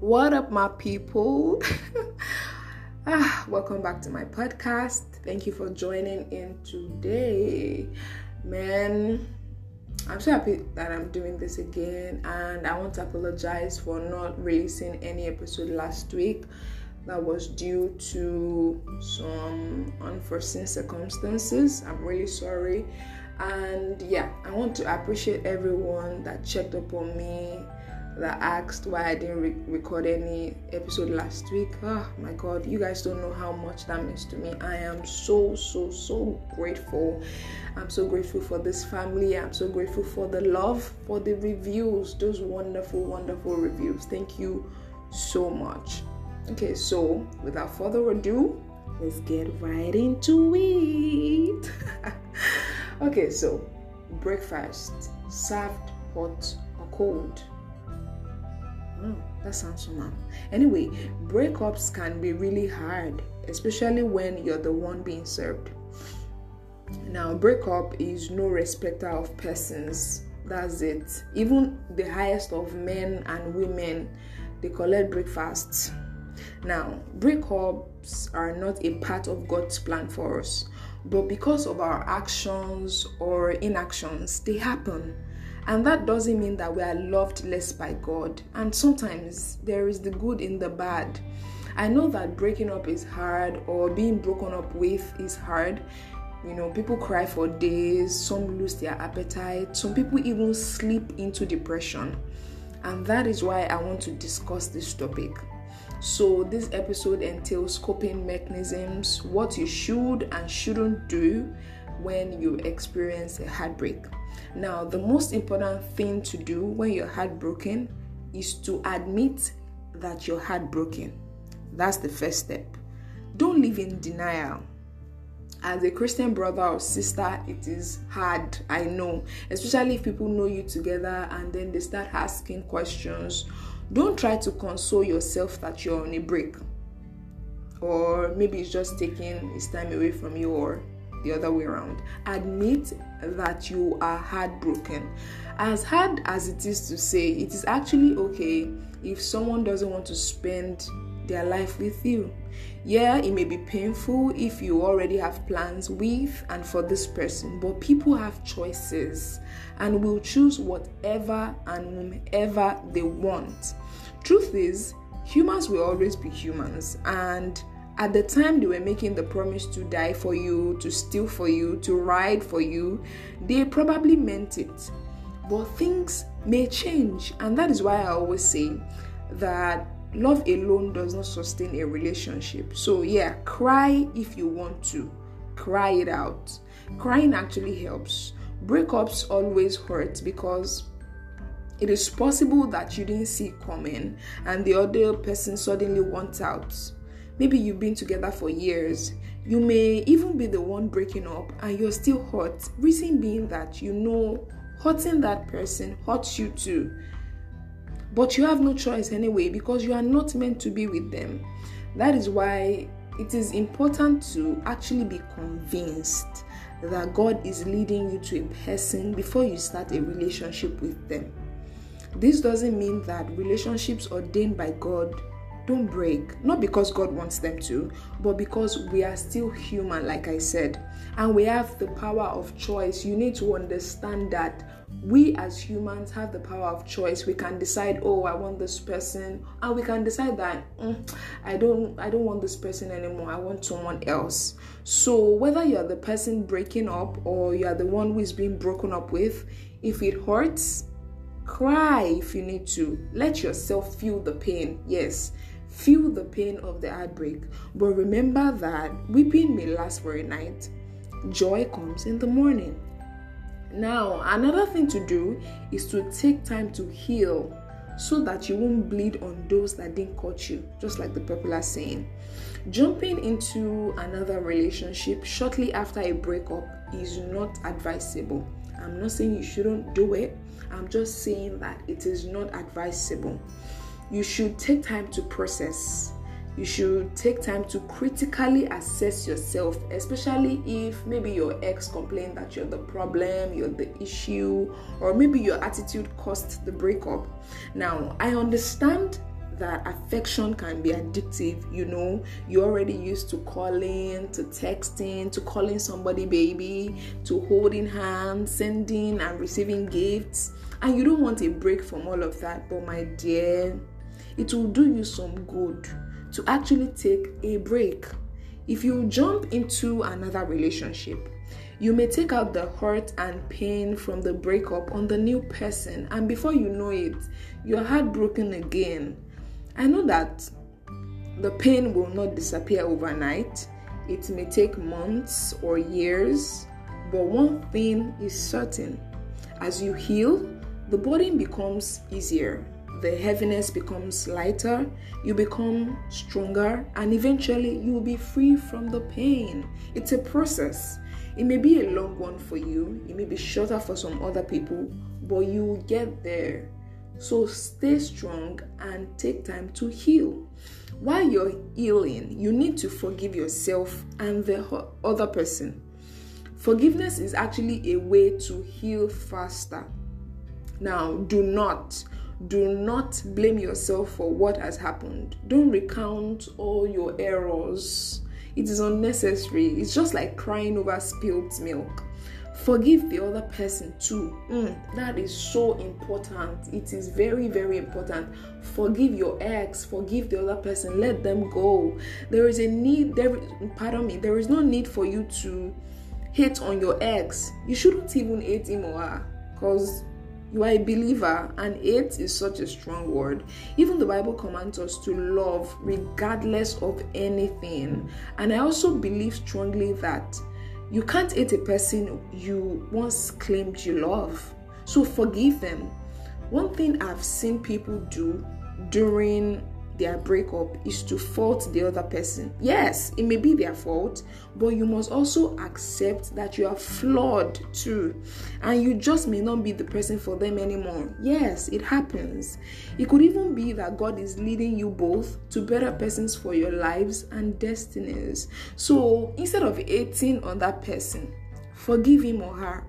What up, my people? Welcome back to my podcast. Thank you for joining in today. Man, I'm so happy that I'm doing this again, and I want to apologize for not releasing any episode last week. That was due to some unforeseen circumstances. I'm really sorry. And yeah, I want to appreciate everyone that checked up on me, that asked why I didn't record any episode last week. Oh my God, you guys don't know how much that means to me. I am so grateful. I'm so grateful for this family. I'm so grateful for the love, for the reviews, those wonderful reviews. Thank you so much. Okay, so without further ado, let's get right into it. Okay, so breakfast served hot or cold. That sounds so mad. Anyway, breakups can be really hard, especially when you're the one being served. Now, breakup is no respecter of persons. That's it. Even the highest of men and women, they collect breakfasts. Now, breakups are not a part of God's plan for us, but because of our actions or inactions, they happen. And that doesn't mean that we are loved less by God. And sometimes there is the good in the bad. I know that breaking up is hard, or being broken up with is hard. You know, people cry for days, some lose their appetite, some people even slip into depression. And that is why I want to discuss this topic. So this episode entails coping mechanisms, what you should and shouldn't do when you experience a heartbreak. Now, the most important thing to do when you're heartbroken is to admit that you're heartbroken. That's the first step. Don't live in denial. As a Christian brother or sister, it is hard, I know, especially if people know you together and then they start asking questions. Don't try to console yourself that you're on a break, or maybe it's just taking its time away from you, or the other way around. Admit that you are heartbroken. As hard as it is to say, it is actually okay if someone doesn't want to spend their life with you. Yeah, it may be painful if you already have plans with and for this person, but people have choices and will choose whatever and whomever they want. Truth is, humans will always be humans, and at the time they were making the promise to die for you, to steal for you, to ride for you, they probably meant it. But things may change, and that is why I always say that love alone does not sustain a relationship. So yeah, cry if you want to. Cry it out. Crying actually helps. Breakups always hurt because it is possible that you didn't see it coming and the other person suddenly wants out. Maybe you've been together for years. You may even be the one breaking up and you're still hurt. Reason being that you know hurting that person hurts you too. But you have no choice anyway, because you are not meant to be with them. That is why it is important to actually be convinced that God is leading you to a person before you start a relationship with them. This doesn't mean that relationships ordained by God don't break, not because God wants them to, but because we are still human, like I said, and we have the power of choice. You need to understand that we as humans have the power of choice. We can decide, oh, I want this person, and we can decide that I don't want this person anymore. I want someone else. So whether you're the person breaking up or you're the one who is being broken up with, if it hurts, cry if you need to. Let yourself feel the pain. Yes. Feel the pain of the heartbreak, but remember that weeping may last for a night. Joy comes in the morning. Now, another thing to do is to take time to heal so that you won't bleed on those that didn't cut you, just like the popular saying. Jumping into another relationship shortly after a breakup is not advisable. I'm not saying you shouldn't do it. I'm just saying that it is not advisable. You should take time to process. you should take time to critically assess yourself, especially if maybe your ex complained that you're the problem, you're the issue, or maybe your attitude caused the breakup. Now, I understand that affection can be addictive. You know, you're already used to calling, to texting, to calling somebody baby, to holding hands, sending and receiving gifts, and you don't want a break from all of that. But my dear, it will do you some good to actually take a break. If you jump into another relationship, you may take out the hurt and pain from the breakup on the new person, and before you know it, you're heartbroken again. I know that the pain will not disappear overnight. It may take months or years, but one thing is certain. As you heal, the burden becomes easier, the heaviness becomes lighter, you become stronger, and eventually you will be free from the pain. It's a process. It may be a long one for you, it may be shorter for some other people, but you will get there. So stay strong and take time to heal. While you're healing, you need to forgive yourself and the other person. Forgiveness is actually a way to heal faster. Now, do not blame yourself for what has happened. Don't recount all your errors. It is unnecessary. It's just like crying over spilled milk. Forgive the other person too. That is so important. It is very, very important. Forgive your ex. Forgive the other person. Let them go. There is a need. There is no need for you to hate on your ex. You shouldn't even hate him or her, because you are a believer, and hate is such a strong word. Even the Bible commands us to love regardless of anything. And I also believe strongly that you can't hate a person you once claimed you love. So forgive them. One thing I've seen people do during their breakup is to fault the other person. Yes, it may be their fault, but you must also accept that you are flawed too, and you just may not be the person for them anymore. Yes, it happens. It could even be that God is leading you both to better persons for your lives and destinies. So instead of hating on that person, forgive him or her.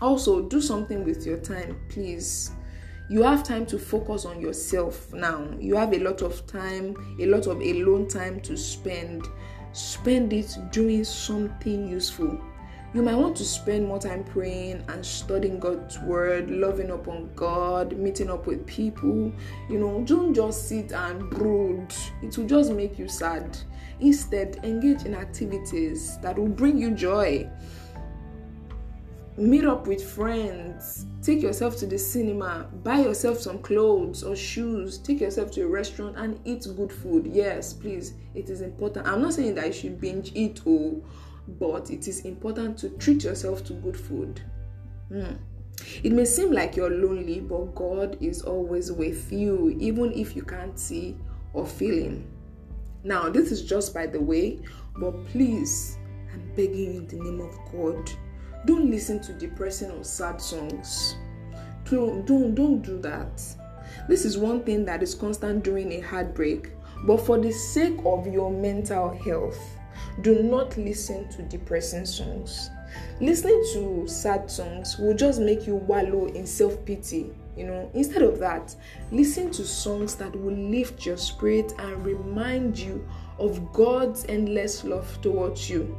Also, do something with your time, please. You have time to focus on yourself now. You have a lot of time, a lot of alone time to spend. Spend it doing something useful. You might want to spend more time praying and studying God's word, loving up on God, meeting up with people. You know, don't just sit and brood. It will just make you sad. Instead, engage in activities that will bring you joy. Meet up with friends, take yourself to the cinema, buy yourself some clothes or shoes, take yourself to a restaurant and eat good food. Yes, please, it is important. I'm not saying that you should binge eat, but it is important to treat yourself to good food. It may seem like you're lonely, but God is always with you, even if you can't see or feel Him. Now, this is just by the way, but please, I'm begging you in the name of God, don't listen to depressing or sad songs. Don't do that. This is one thing that is constant during a heartbreak. But for the sake of your mental health, do not listen to depressing songs. Listening to sad songs will just make you wallow in self-pity. You know, instead of that, listen to songs that will lift your spirit and remind you of God's endless love towards you.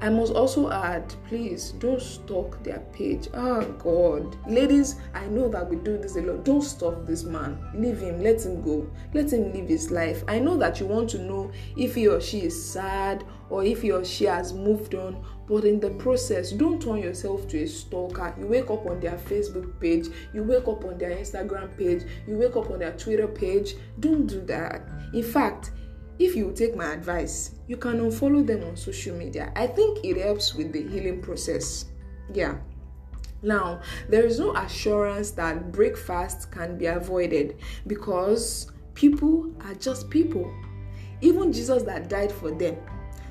I must also add, please don't stalk their page. Oh God. Ladies, I know that we do this a lot. Don't stalk this man. Leave him. Let him go. Let him live his life. I know that you want to know if he or she is sad or if he or she has moved on. But in the process, don't turn yourself to a stalker. You wake up on their Facebook page. You wake up on their Instagram page. You wake up on their Twitter page. Don't do that. In fact, if you take my advice, you can unfollow them on social media. I think it helps with the healing process. Yeah. Now, there is no assurance that breakfasts can be avoided, because people are just people. Even Jesus that died for them,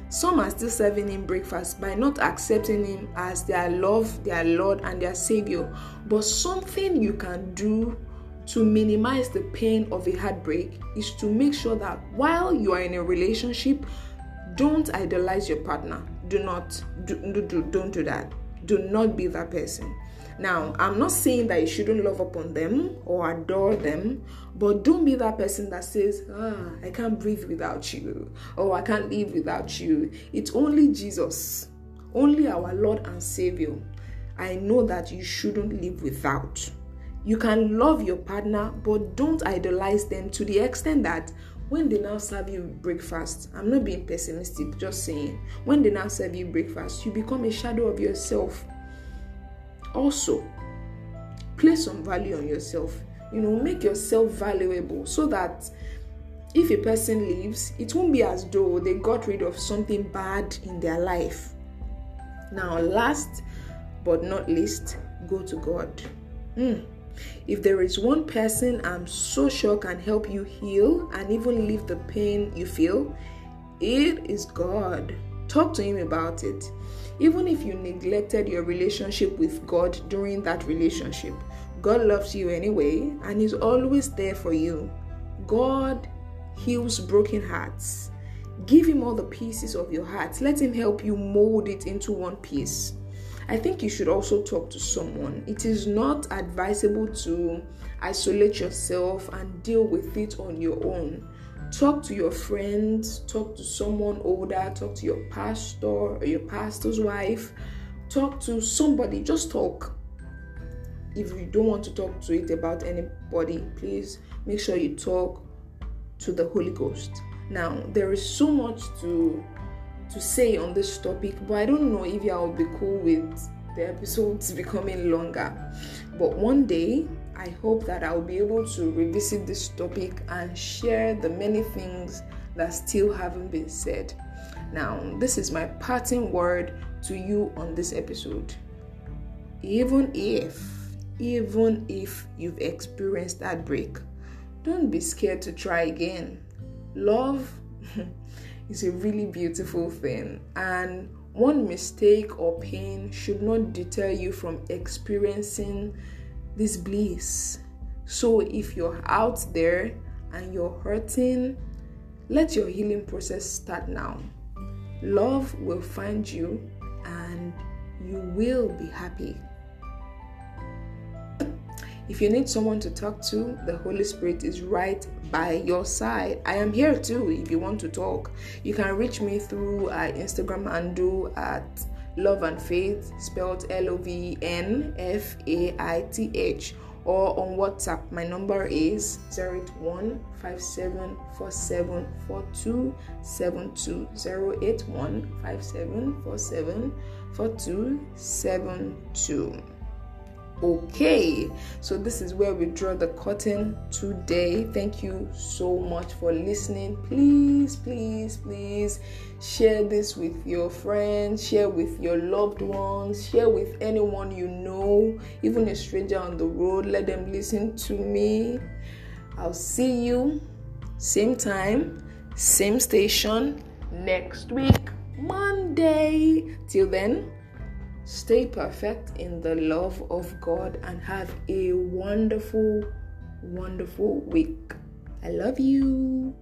some are still serving him breakfast by not accepting him as their Lord and their Savior. But something you can do to minimize the pain of a heartbreak is to make sure that while you are in a relationship, don't idolize your partner. Don't do that. Do not be that person. Now, I'm not saying that you shouldn't love upon them or adore them, but don't be that person that says, I can't breathe without you, or I can't live without you. It's only Jesus, only our Lord and Savior. I know that you shouldn't live without. You can love your partner, but don't idolize them to the extent that when they now serve you breakfast, I'm not being pessimistic, just saying, when they now serve you breakfast, you become a shadow of yourself. Also, place some value on yourself. Make yourself valuable so that if a person leaves, it won't be as though they got rid of something bad in their life. Now, last but not least, go to God. If there is one person I'm so sure can help you heal and even leave the pain you feel, it is God. Talk to Him about it. Even if you neglected your relationship with God during that relationship, God loves you anyway and is always there for you. God heals broken hearts. Give Him all the pieces of your heart. Let Him help you mold it into one piece. I think you should also talk to someone. It is not advisable to isolate yourself and deal with it on your own. Talk to your friends, talk to someone older, talk to your pastor or your pastor's wife, talk to somebody, just talk. If you don't want to talk to it about anybody, please make sure you talk to the Holy Ghost. Now, there is so much to say on this topic, but I don't know if y'all will be cool with the episodes becoming longer. But one day, I hope that I'll be able to revisit this topic and share the many things that still haven't been said. Now, this is my parting word to you on this episode. Even if you've experienced that break, don't be scared to try again. Love is a really beautiful thing, and one mistake or pain should not deter you from experiencing this bliss. So if you're out there and you're hurting, let your healing process start now. Love will find you and you will be happy. If you need someone to talk to, the Holy Spirit is right by your side. I am here too if you want to talk. You can reach me through Instagram handle at Love and Faith, spelled LOVNFAITH, or on WhatsApp. My number is 08157474272. 08157474272. Okay, so this is where we draw the curtain today. Thank you so much for listening. Please share this with your friends, share with your loved ones, share with anyone you know, even a stranger on the road. Let them listen to me. I'll see you same time, same station next week, Monday. Till then, stay perfect in the love of God and have a wonderful, wonderful week. I love you.